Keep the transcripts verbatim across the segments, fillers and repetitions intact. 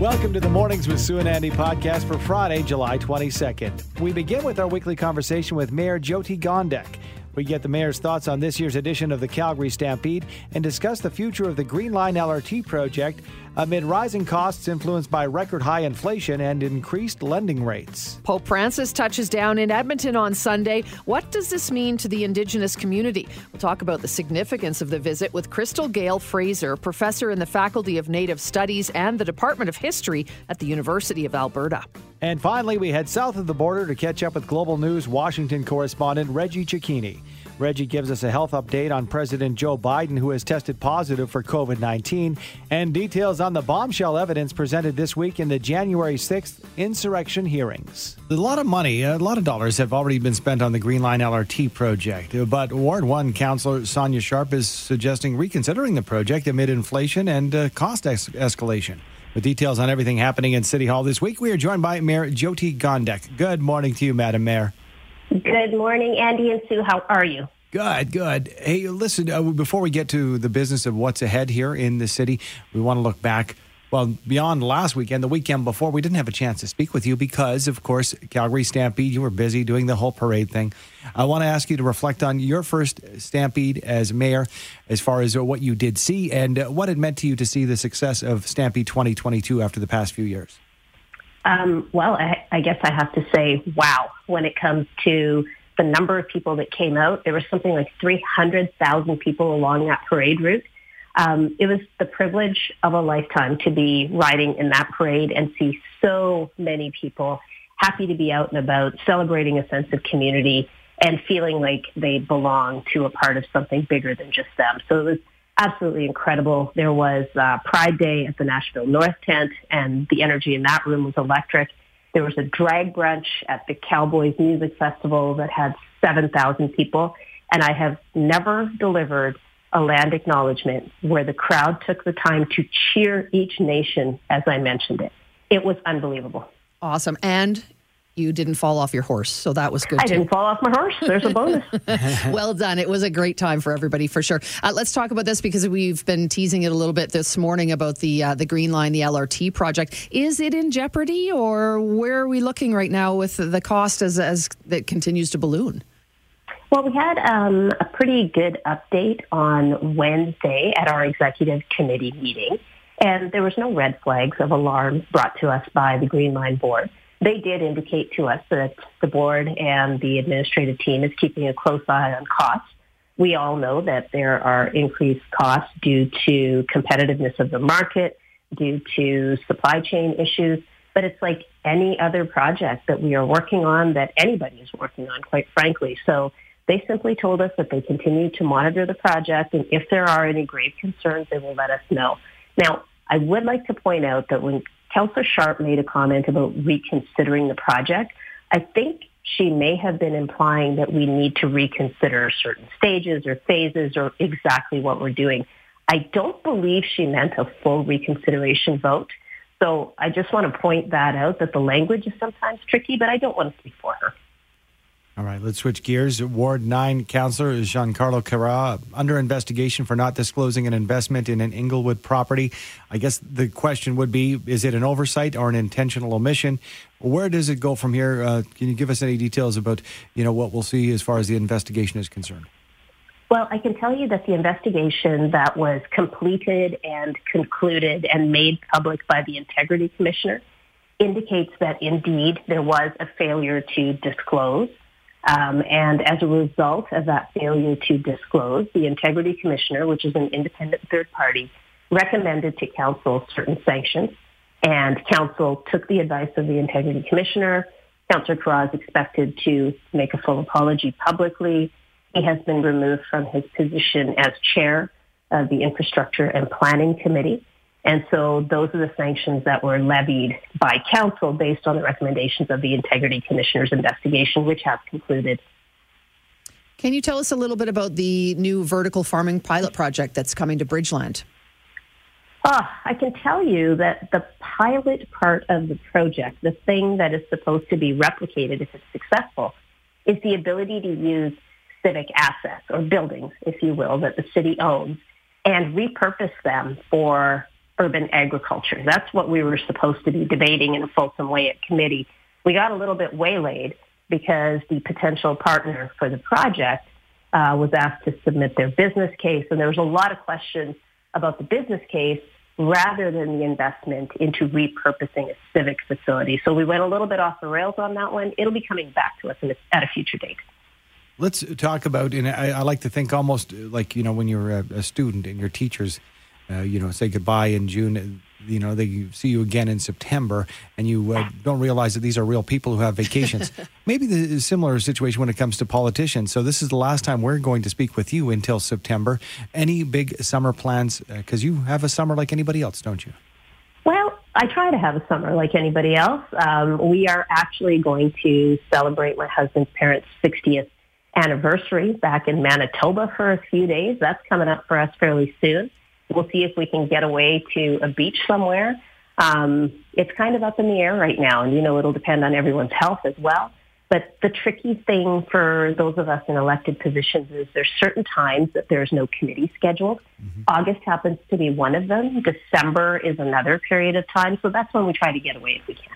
Welcome to the Mornings with Sue and Andy podcast for Friday, July twenty-second. We begin with our weekly conversation with Mayor Jyoti Gondek. We get the mayor's thoughts on this year's edition of the Calgary Stampede and discuss the future of the Green Line L R T project amid rising costs influenced by record-high inflation and increased lending rates. Pope Francis touches down in Edmonton on Sunday. What does this mean to the Indigenous community? We'll talk about the significance of the visit with Crystal Gale Fraser, professor in the Faculty of Native Studies and the Department of History at the University of Alberta. And finally, we head south of the border to catch up with Global News Washington correspondent Reggie Cicchini. Reggie gives us a health update on President Joe Biden, who has tested positive for covid nineteen, and details on the bombshell evidence presented this week in the January sixth insurrection hearings. A lot of money, a lot of dollars have already been spent on the Green Line L R T project, but Ward one Councillor Sonia Sharp is suggesting reconsidering the project amid inflation and uh, cost es- escalation. With details on everything happening in City Hall this week, we are joined by Mayor Jyoti Gondek. Good morning to you, Madam Mayor. Good morning, Andy and Sue. How are you? Good, good. Hey, listen, uh, before we get to the business of what's ahead here in the city, we want to look back, well, beyond last weekend, the weekend before. We didn't have a chance to speak with you because, of course, Calgary Stampede, you were busy doing the whole parade thing. I want to ask you to reflect on your first Stampede as mayor, as far as what you did see and what it meant to you to see the success of Stampede twenty twenty-two after the past few years. Um, well, I, I guess I have to say, wow, when it comes to the number of people that came out. There was something like three hundred thousand people along that parade route. Um, it was the privilege of a lifetime to be riding in that parade and see so many people happy to be out and about, celebrating a sense of community and feeling like they belong to a part of something bigger than just them. So it was absolutely incredible. There was uh, Pride Day at the Nashville North tent, and the energy in that room was electric. There was a drag brunch at the Cowboys Music Festival that had seven thousand people. And I have never delivered a land acknowledgement where the crowd took the time to cheer each nation as I mentioned it. It was unbelievable. Awesome. And you didn't fall off your horse, so that was good. I too. didn't fall off my horse. There's a bonus. Well done. It was a great time for everybody, for sure. Uh, let's talk about this because we've been teasing it a little bit this morning about the uh, the Green Line, the L R T project. Is it in jeopardy, or where are we looking right now with the cost as as it continues to balloon? Well, we had um, a pretty good update on Wednesday at our executive committee meeting, and there was no red flags of alarm brought to us by the Green Line board. They did indicate to us that the board and the administrative team is keeping a close eye on costs. We all know that there are increased costs due to competitiveness of the market, due to supply chain issues, but it's like any other project that we are working on, that anybody is working on, quite frankly. So they simply told us that they continue to monitor the project, and if there are any grave concerns, they will let us know. Now, I would like to point out that when Councillor Sharp made a comment about reconsidering the project, I think she may have been implying that we need to reconsider certain stages or phases or exactly what we're doing. I don't believe she meant a full reconsideration vote. So I just want to point that out, that the language is sometimes tricky, but I don't want to speak for her. All right, let's switch gears. Ward nine Councillor Giancarlo Carra under investigation for not disclosing an investment in an Inglewood property. I guess the question would be, is it an oversight or an intentional omission? Where does it go from here? Uh, can you give us any details about, you know, what we'll see as far as the investigation is concerned? Well, I can tell you that the investigation that was completed and concluded and made public by the Integrity Commissioner indicates that indeed there was a failure to disclose. Um, and as a result of that failure to disclose, the Integrity Commissioner, which is an independent third party, recommended to Council certain sanctions. And Council took the advice of the Integrity Commissioner. Councillor Carra is expected to make a full apology publicly. He has been removed from his position as chair of the Infrastructure and Planning Committee. And so those are the sanctions that were levied by Council based on the recommendations of the Integrity Commissioner's investigation, which has concluded. Can you tell us a little bit about the new vertical farming pilot project that's coming to Bridgeland? Oh, I can tell you that the pilot part of the project, the thing that is supposed to be replicated if it's successful, is the ability to use civic assets or buildings, if you will, that the city owns and repurpose them for urban agriculture. That's what we were supposed to be debating in a fulsome way at committee. We got a little bit waylaid because the potential partner for the project uh, was asked to submit their business case, and there was a lot of questions about the business case rather than the investment into repurposing a civic facility. So we went a little bit off the rails on that one. It'll be coming back to us at a future date. Let's talk about, and I, I like to think almost like, you know, when you're a, a student and your teachers, uh, you know, say goodbye in June, you know, they see you again in September, and you uh, don't realize that these are real people who have vacations. Maybe the similar situation when it comes to politicians. So this is the last time we're going to speak with you until September. Any big summer plans? Because uh, you have a summer like anybody else, don't you? Well, I try to have a summer like anybody else. Um, we are actually going to celebrate my husband's parents' sixtieth anniversary back in Manitoba for a few days. That's coming up for us fairly soon. We'll see if we can get away to a beach somewhere. Um, it's kind of up in the air right now, and, you know, it'll depend on everyone's health as well. But the tricky thing for those of us in elected positions is there's certain times that there's no committee scheduled. Mm-hmm. August happens to be one of them. December is another period of time. So that's when we try to get away if we can.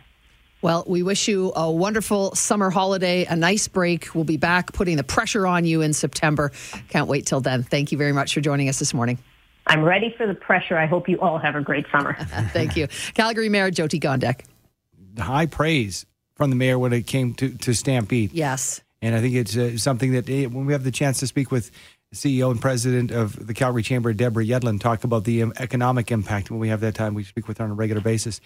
Well, we wish you a wonderful summer holiday, a nice break. We'll be back putting the pressure on you in September. Can't wait till then. Thank you very much for joining us this morning. I'm ready for the pressure. I hope you all have a great summer. Thank you. Calgary Mayor Jyoti Gondek. High praise from the mayor when it came to, to Stampede. Yes. And I think it's uh, something that uh, when we have the chance to speak with C E O and president of the Calgary Chamber, Deborah Yedlin, talk about the um, economic impact. When we have that time, we speak with her on a regular basis.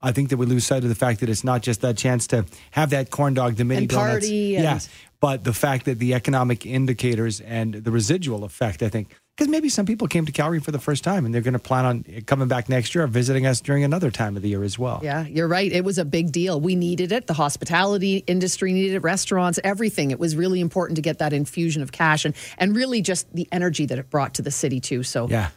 I think that we lose sight of the fact that it's not just that chance to have that corn dog, the mini donuts, party and- yeah, but the fact that the economic indicators and the residual effect, I think, because maybe some people came to Calgary for the first time and they're going to plan on coming back next year or visiting us during another time of the year as well. Yeah, you're right. It was a big deal. We needed it. The hospitality industry needed it, restaurants, everything. It was really important to get that infusion of cash and, and really just the energy that it brought to the city too. So yeah.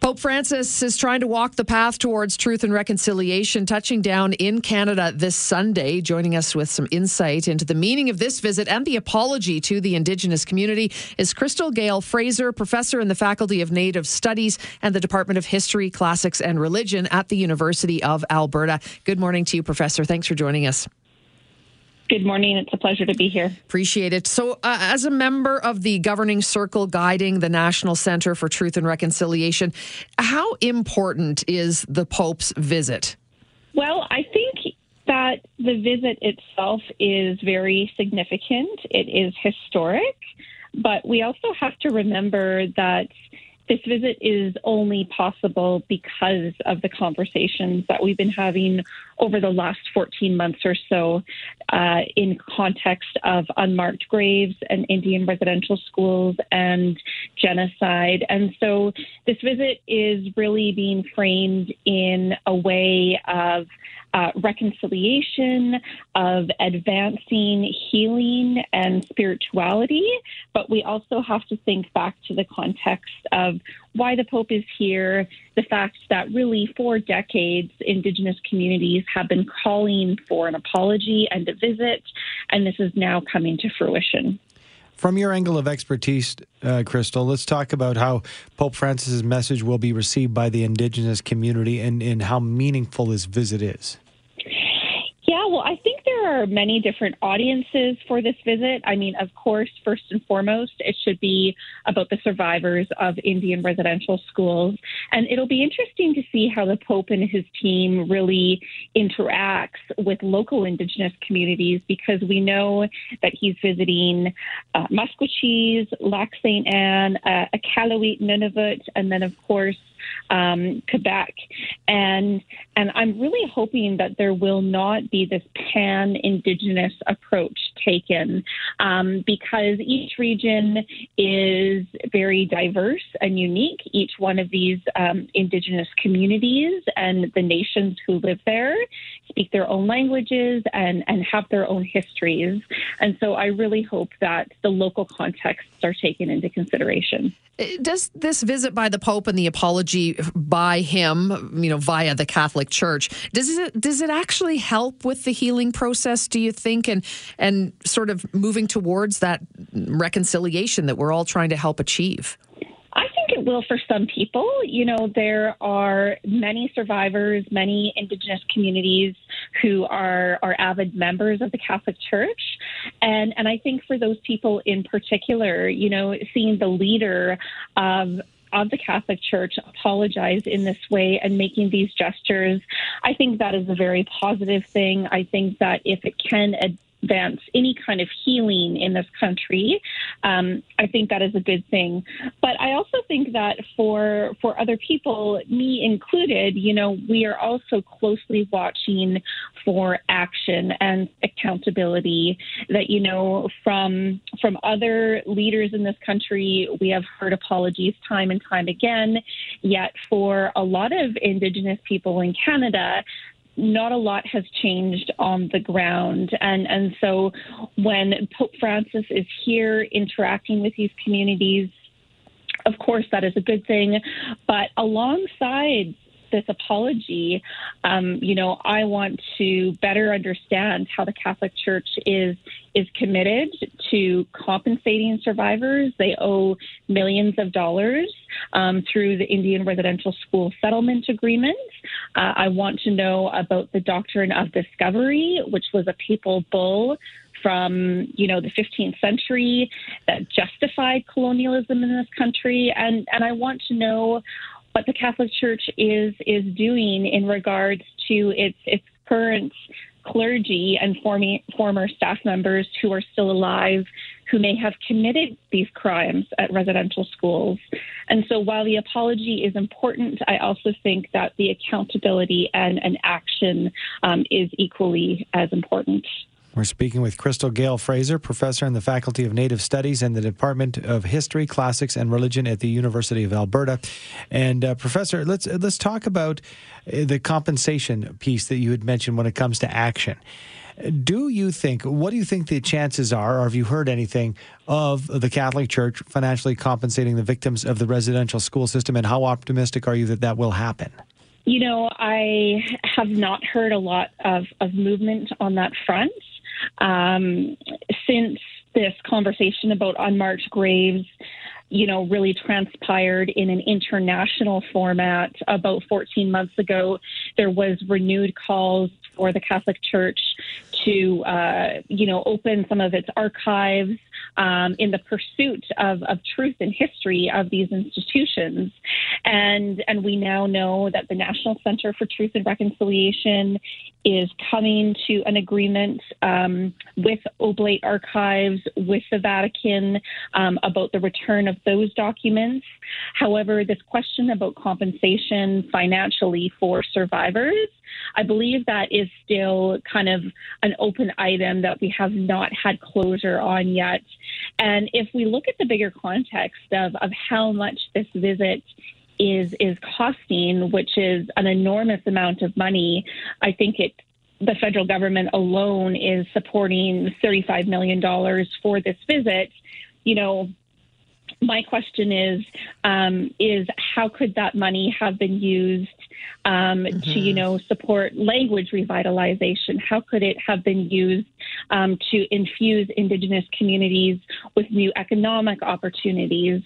Pope Francis is trying to walk the path towards truth and reconciliation, touching down in Canada this Sunday, joining us with some insight into the meaning of this visit and the apology to the Indigenous community is Crystal Gale Fraser, professor in the Faculty of Native Studies and the Department of History, Classics and Religion at the University of Alberta. Good morning to you, Professor. Thanks for joining us. Good morning. It's a pleasure to be here. Appreciate it. So uh, as a member of the governing circle guiding the National Center for Truth and Reconciliation, how important is the Pope's visit? Well, I think that the visit itself is very significant. It is historic, but we also have to remember that this visit is only possible because of the conversations that we've been having over the last fourteen months or so uh, in context of unmarked graves and Indian residential schools and genocide. And so this visit is really being framed in a way of uh, reconciliation, of advancing healing and spirituality. But we also have to think back to the context of why the Pope is here, the fact that really for decades, Indigenous communities have been calling for an apology and a visit, and this is now coming to fruition. From your angle of expertise, uh, Crystal, let's talk about how Pope Francis's message will be received by the Indigenous community and, and how meaningful this visit is. Yeah, well, I think there are many different audiences for this visit. I mean, of course, first and foremost, it should be about the survivors of Indian residential schools. And it'll be interesting to see how the Pope and his team really interacts with local Indigenous communities, because we know that he's visiting uh, Muskwa Cheese, Lac Saint Anne, uh, Iqaluit, Nunavut, and then, of course, Um, Quebec. And and I'm really hoping that there will not be this pan-Indigenous approach taken um, because each region is very diverse and unique. Each one of these um, Indigenous communities and the nations who live there speak their own languages and, and have their own histories. And so I really hope that the local contexts are taken into consideration. Does this visit by the Pope and the apology by him, you know, via the Catholic Church, does it does it actually help with the healing process, do you think? And and in sort of moving towards that reconciliation that we're all trying to help achieve? I think it will for some people. You know, there are many survivors, many Indigenous communities who are, are avid members of the Catholic Church. And, and I think for those people in particular, you know, seeing the leader of of the Catholic Church apologize in this way and making these gestures, I think that is a very positive thing. I think that if it can advance any kind of healing in this country, um, I think that is a good thing. But I also think that for for other people, me included, you know, we are also closely watching for action and accountability that, you know, from from other leaders in this country, we have heard apologies time and time again, yet for a lot of Indigenous people in Canada, not a lot has changed on the ground. And, and so when Pope Francis is here interacting with these communities, of course, that is a good thing. But alongside this apology, um, you know, I want to better understand how the Catholic Church is is committed to compensating survivors. They owe millions of dollars um, through the Indian Residential School Settlement Agreement. Uh, I want to know about the Doctrine of Discovery, which was a papal bull from, you know, the fifteenth century that justified colonialism in this country. And, and I want to know what the Catholic Church is is doing in regards to its its current clergy and former former staff members who are still alive, who may have committed these crimes at residential schools. And so while the apology is important, I also think that the accountability and, and action um, is equally as important. We're speaking with Crystal Gale Fraser, professor in the Faculty of Native Studies and the Department of History, Classics, and Religion at the University of Alberta. And uh, Professor, let's let's talk about the compensation piece that you had mentioned when it comes to action. Do you think, what do you think the chances are, or have you heard anything of the Catholic Church financially compensating the victims of the residential school system, and how optimistic are you that that will happen? You know, I have not heard a lot of, of movement on that front. Um, since this conversation about unmarked graves, you know, really transpired in an international format about fourteen months ago, there was renewed calls for the Catholic Church to, uh, you know, open some of its archives um, in the pursuit of, of truth and history of these institutions. And, and we now know that the National Center for Truth and Reconciliation is coming to an agreement um, with Oblate Archives, with the Vatican, um, about the return of those documents. However, this question about compensation financially for survivors, I believe that is still kind of an open item that we have not had closure on yet. And if we look at the bigger context of, of how much this visit is is costing, which is an enormous amount of money, I think it the federal government alone is supporting thirty-five million dollars for this visit. You know, my question is, um, is how could that money have been used um, mm-hmm. to, you know, support language revitalization? How could it have been used um, to infuse Indigenous communities with new economic opportunities?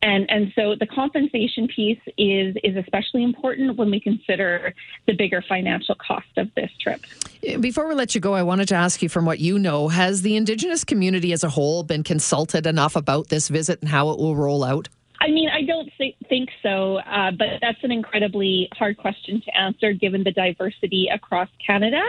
And and so the compensation piece is is especially important when we consider the bigger financial cost of this trip. Before we let you go, I wanted to ask you, from what you know, has the Indigenous community as a whole been consulted enough about this visit and how it will roll out? I mean, I don't th- think so, uh, but that's an incredibly hard question to answer given the diversity across Canada.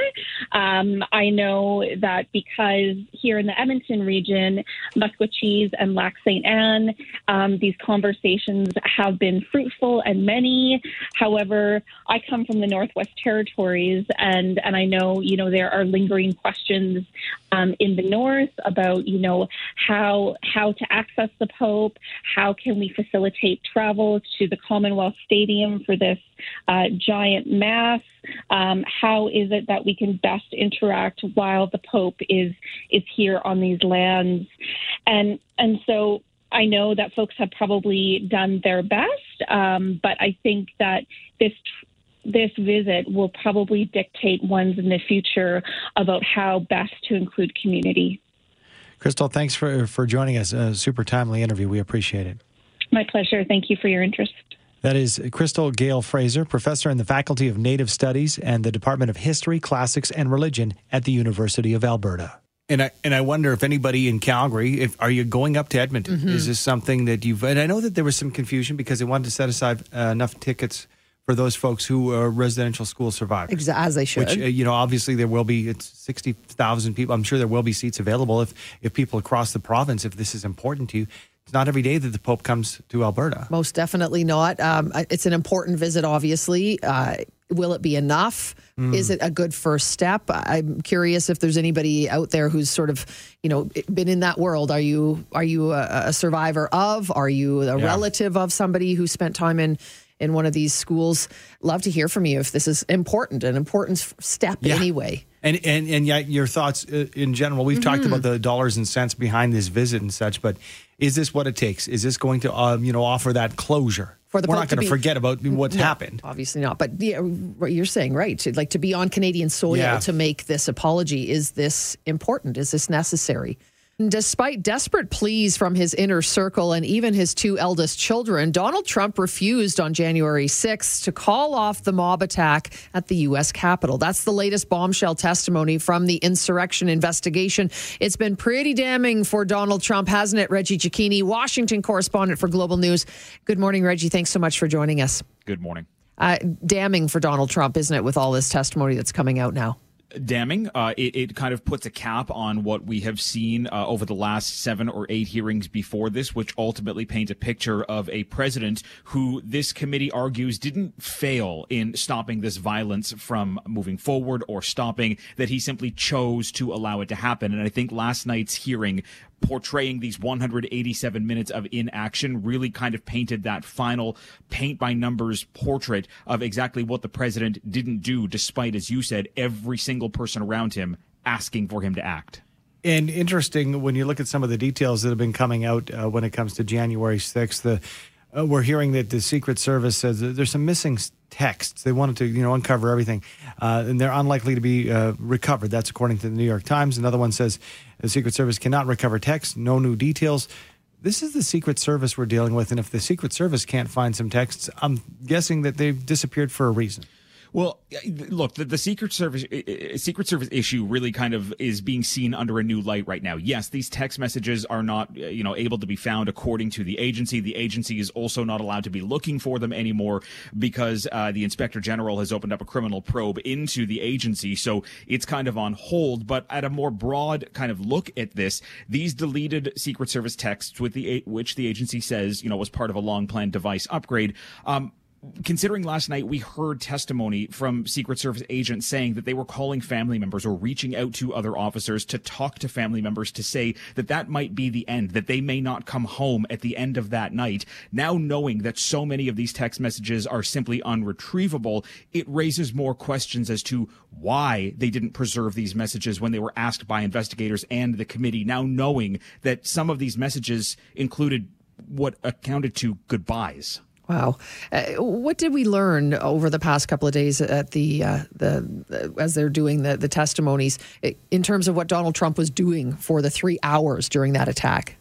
Um, I know that because here in the Edmonton region, Muskwa Cheese and Lac Saint Anne, um, these conversations have been fruitful and many. However, I come from the Northwest Territories, and, and I know, you know, there are lingering questions um, in the North about, you know, how, how to access the Pope, how can we facilitate travel to the Commonwealth Stadium for this uh, giant mass? Um, how is it that we can best interact while the Pope is is here on these lands? And and so I know that folks have probably done their best, um, but I think that this tr- This visit will probably dictate ones in the future about how best to include community. Crystal, thanks for, for joining us. A super timely interview. We appreciate it. My pleasure. Thank you for your interest. That is Crystal Gale Fraser, professor in the Faculty of Native Studies and the Department of History, Classics, and Religion at the University of Alberta. And I and I wonder if anybody in Calgary, if are you going up to Edmonton? Mm-hmm. Is this something that you've... And I know that there was some confusion because they wanted to set aside uh, enough tickets for those folks who are residential school survivors. As they should. Which, uh, you know, obviously there will be, it's sixty thousand people. I'm sure there will be seats available if, if people across the province, if this is important to you. It's not every day that the Pope comes to Alberta. Most definitely not. Um, it's an important visit, obviously. Uh, will it be enough? Mm. Is it a good first step? I'm curious if there's anybody out there who's sort of, you know, been in that world. Are you are you a, a survivor of? Are you a yeah. relative of somebody who spent time in, in one of these schools? Love to hear from you if this is important, an important step yeah. anyway. And, and and yet your thoughts in general. We've mm-hmm. talked about the dollars and cents behind this visit and such, but is this what it takes? Is this going to um, you know, offer that closure? For the We're not going to forget about what's no, happened. Obviously not. But yeah, you're saying, right, like to be on Canadian soil yeah. to make this apology, is this important? Is this necessary? Despite desperate pleas from his inner circle and even his two eldest children, Donald Trump refused on January sixth to call off the mob attack at the U S Capitol. That's the latest bombshell testimony from the insurrection investigation. It's been pretty damning for Donald Trump, hasn't it, Reggie Cicchini, Washington correspondent for Global News. Good morning, Reggie. Thanks so much for joining us. Good morning. Uh, damning for Donald Trump, isn't it, with all this testimony that's coming out now? Damning. Uh, it, it kind of puts a cap on what we have seen uh, over the last seven or eight hearings before this, which ultimately paints a picture of a president who this committee argues didn't fail in stopping this violence from moving forward or stopping, that he simply chose to allow it to happen. And I think last night's hearing portraying these one hundred eighty-seven minutes of inaction really kind of painted that final paint by numbers portrait of exactly what the president didn't do, despite, as you said, every single person around him asking for him to act. And interesting when you look at some of the details that have been coming out uh, when it comes to January sixth, the Uh, we're hearing that the Secret Service says there's some missing texts. They wanted to, you know, uncover everything, uh, and they're unlikely to be uh, recovered. That's according to the New York Times. Another one says the Secret Service cannot recover texts, no new details. This is the Secret Service we're dealing with, and if the Secret Service can't find some texts, I'm guessing that they've disappeared for a reason. Well, look, the, the Secret Service uh, Secret Service issue really kind of is being seen under a new light right now. Yes, these text messages are not, you know, able to be found according to the agency. The agency is also not allowed to be looking for them anymore because uh, the Inspector General has opened up a criminal probe into the agency. So it's kind of on hold. But at a more broad kind of look at this, these deleted Secret Service texts, with the which the agency says, you know, was part of a long-planned device upgrade. Um, Considering last night we heard testimony from Secret Service agents saying that they were calling family members or reaching out to other officers to talk to family members to say that that might be the end, that they may not come home at the end of that night. Now knowing that so many of these text messages are simply unretrievable, it raises more questions as to why they didn't preserve these messages when they were asked by investigators and the committee. Now knowing that some of these messages included what accounted to goodbyes. Wow. Uh, what did we learn over the past couple of days at the, uh, the uh, as they're doing the, the testimonies in terms of what Donald Trump was doing for the three hours during that attack?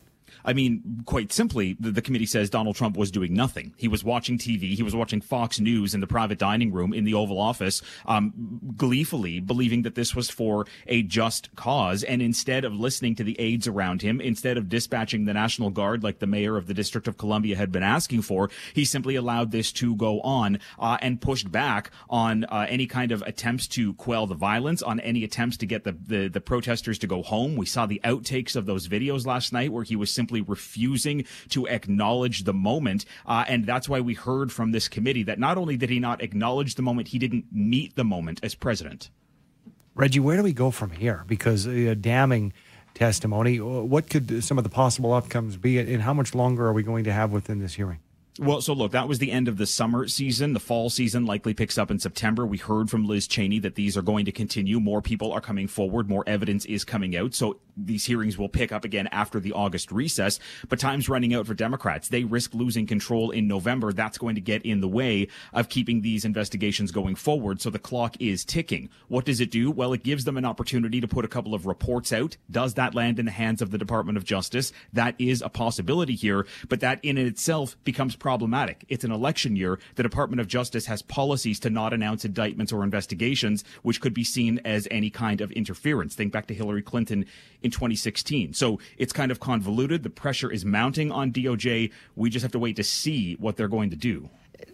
I mean, quite simply, the, the committee says Donald Trump was doing nothing. He was watching T V. He was watching Fox News in the private dining room in the Oval Office, um, gleefully believing that this was for a just cause. And instead of listening to the aides around him, instead of dispatching the National Guard like the mayor of the District of Columbia had been asking for, he simply allowed this to go on uh, and pushed back on uh, any kind of attempts to quell the violence, on any attempts to get the, the, the protesters to go home. We saw the outtakes of those videos last night where he was simply refusing to acknowledge the moment. Uh, and that's why we heard from this committee that not only did he not acknowledge the moment, he didn't meet the moment as president. Reggie, where do we go from here? Because a damning testimony, what could some of the possible outcomes be, and how much longer are we going to have within this hearing? Well, so look, that was the end of the summer season. The fall season likely picks up in September. We heard from Liz Cheney that these are going to continue. More people are coming forward. More evidence is coming out. So these hearings will pick up again after the August recess. But time's running out for Democrats. They risk losing control in November. That's going to get in the way of keeping these investigations going forward. So the clock is ticking. What does it do? Well, it gives them an opportunity to put a couple of reports out. Does that land in the hands of the Department of Justice? That is a possibility here. But that in itself becomes problematic. It's an election year. The Department of Justice has policies to not announce indictments or investigations, which could be seen as any kind of interference. Think back to Hillary Clinton in twenty sixteen. So it's kind of convoluted. The pressure is mounting on D O J. We just have to wait to see what they're going to do.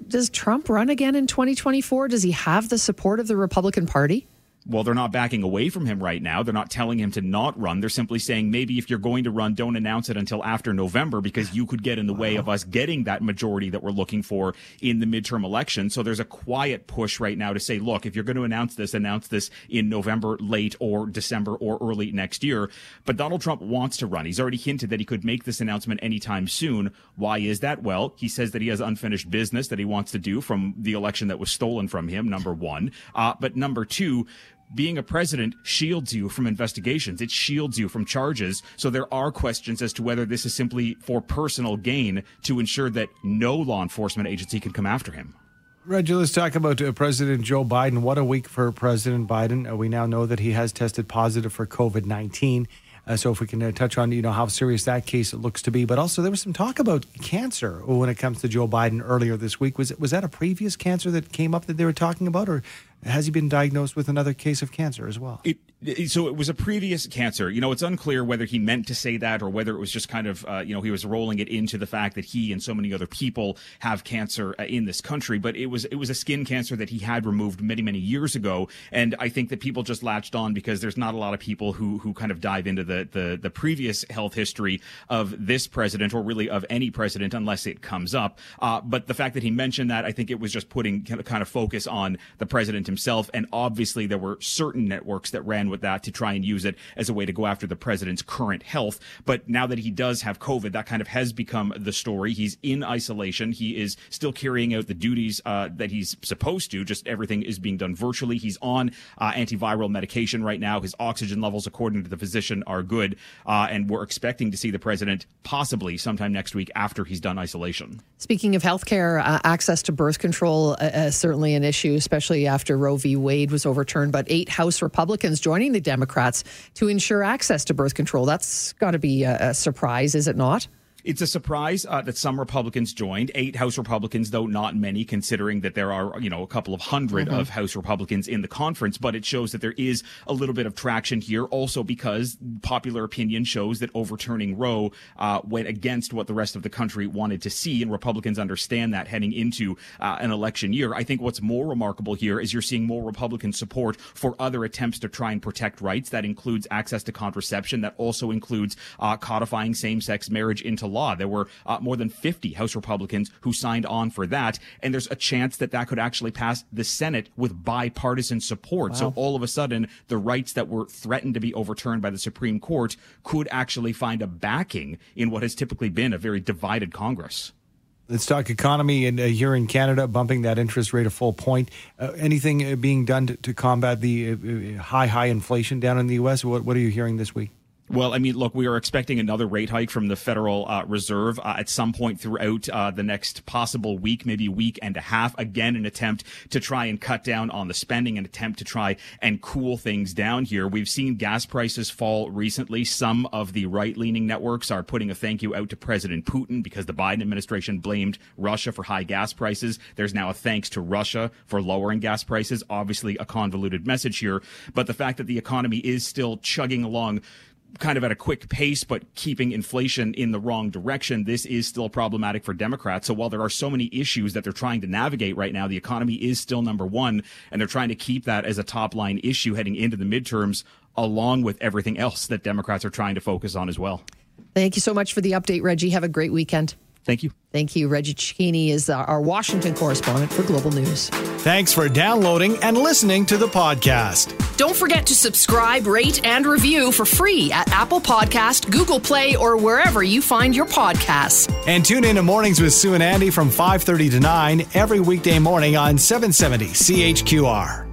Does Trump run again in twenty twenty-four? Does he have the support of the Republican Party? Well, they're not backing away from him right now. They're not telling him to not run. They're simply saying, maybe if you're going to run, don't announce it until after November, because you could get in the wow. way of us getting that majority that we're looking for in the midterm election. So there's a quiet push right now to say, look, if you're going to announce this, announce this in November, late or December or early next year. But Donald Trump wants to run. He's already hinted that he could make this announcement anytime soon. Why is that? Well, he says that he has unfinished business that he wants to do from the election that was stolen from him, number one. Uh, but number two, being a president shields you from investigations. It shields you from charges. So there are questions as to whether this is simply for personal gain to ensure that no law enforcement agency can come after him. Reggie, let's talk about uh, President Joe Biden. What a week for President Biden. Uh, we now know that he has tested positive for COVID nineteen. Uh, so if we can uh, touch on, you know, how serious that case looks to be. But also there was some talk about cancer when it comes to Joe Biden earlier this week. Was, was that a previous cancer that came up that they were talking about, or has he been diagnosed with another case of cancer as well? It, it, so it was a previous cancer. You know, it's unclear whether he meant to say that or whether it was just kind of, uh, you know, he was rolling it into the fact that he and so many other people have cancer uh, in this country. But it was it was a skin cancer that he had removed many, many years ago. And I think that people just latched on because there's not a lot of people who who kind of dive into the, the, the previous health history of this president, or really of any president, unless it comes up. Uh, but the fact that he mentioned that, I think it was just putting kind of focus on the president himself. And obviously there were certain networks that ran with that to try and use it as a way to go after the president's current health. But now that he does have COVID, that kind of has become the story. He's in isolation. He is still carrying out the duties uh, that he's supposed to. Just everything is being done virtually. He's on uh, antiviral medication right now. His oxygen levels, according to the physician, are good. Uh, and we're expecting to see the president possibly sometime next week after he's done isolation. Speaking of healthcare, uh, access to birth control uh, is certainly an issue, especially after Roe v. Wade was overturned, but eight House Republicans joining the Democrats to ensure access to birth control. That's got to be a, a surprise, is it not? It's a surprise uh, that some Republicans joined. Eight House Republicans, though not many, considering that there are, you know, a couple of hundred mm-hmm. of House Republicans in the conference. But it shows that there is a little bit of traction here, also because popular opinion shows that overturning Roe uh, went against what the rest of the country wanted to see. And Republicans understand that heading into uh, an election year. I think what's more remarkable here is you're seeing more Republican support for other attempts to try and protect rights. That includes access to contraception. That also includes uh, codifying same-sex marriage into law. There were uh, more than fifty House Republicans who signed on for that. And there's a chance that that could actually pass the Senate with bipartisan support. Wow. So all of a sudden, the rights that were threatened to be overturned by the Supreme Court could actually find a backing in what has typically been a very divided Congress. Let's talk economy and, uh, here in Canada, bumping that interest rate a full point. Uh, anything uh, being done to, to combat the uh, high, high inflation down in the U S? What, what are you hearing this week? Well, I mean, look, we are expecting another rate hike from the Federal uh, Reserve uh, at some point throughout uh, the next possible week, maybe week and a half. Again, an attempt to try and cut down on the spending, an attempt to try and cool things down here. We've seen gas prices fall recently. Some of the right-leaning networks are putting a thank you out to President Putin because the Biden administration blamed Russia for high gas prices. There's now a thanks to Russia for lowering gas prices. Obviously, a convoluted message here. But the fact that the economy is still chugging along kind of at a quick pace, but keeping inflation in the wrong direction, this is still problematic for Democrats. So while there are so many issues that they're trying to navigate right now, the economy is still number one, and they're trying to keep that as a top-line issue heading into the midterms, along with everything else that Democrats are trying to focus on as well. Thank you so much for the update, Reggie. Have a great weekend. Thank you. Thank you. Reggie Cicchini is our Washington correspondent for Global News. Thanks for downloading and listening to the podcast. Don't forget to subscribe, rate, and review for free at Apple Podcast, Google Play, or wherever you find your podcasts. And tune in to Mornings with Sue and Andy from five thirty to nine every weekday morning on seven seventy C H Q R.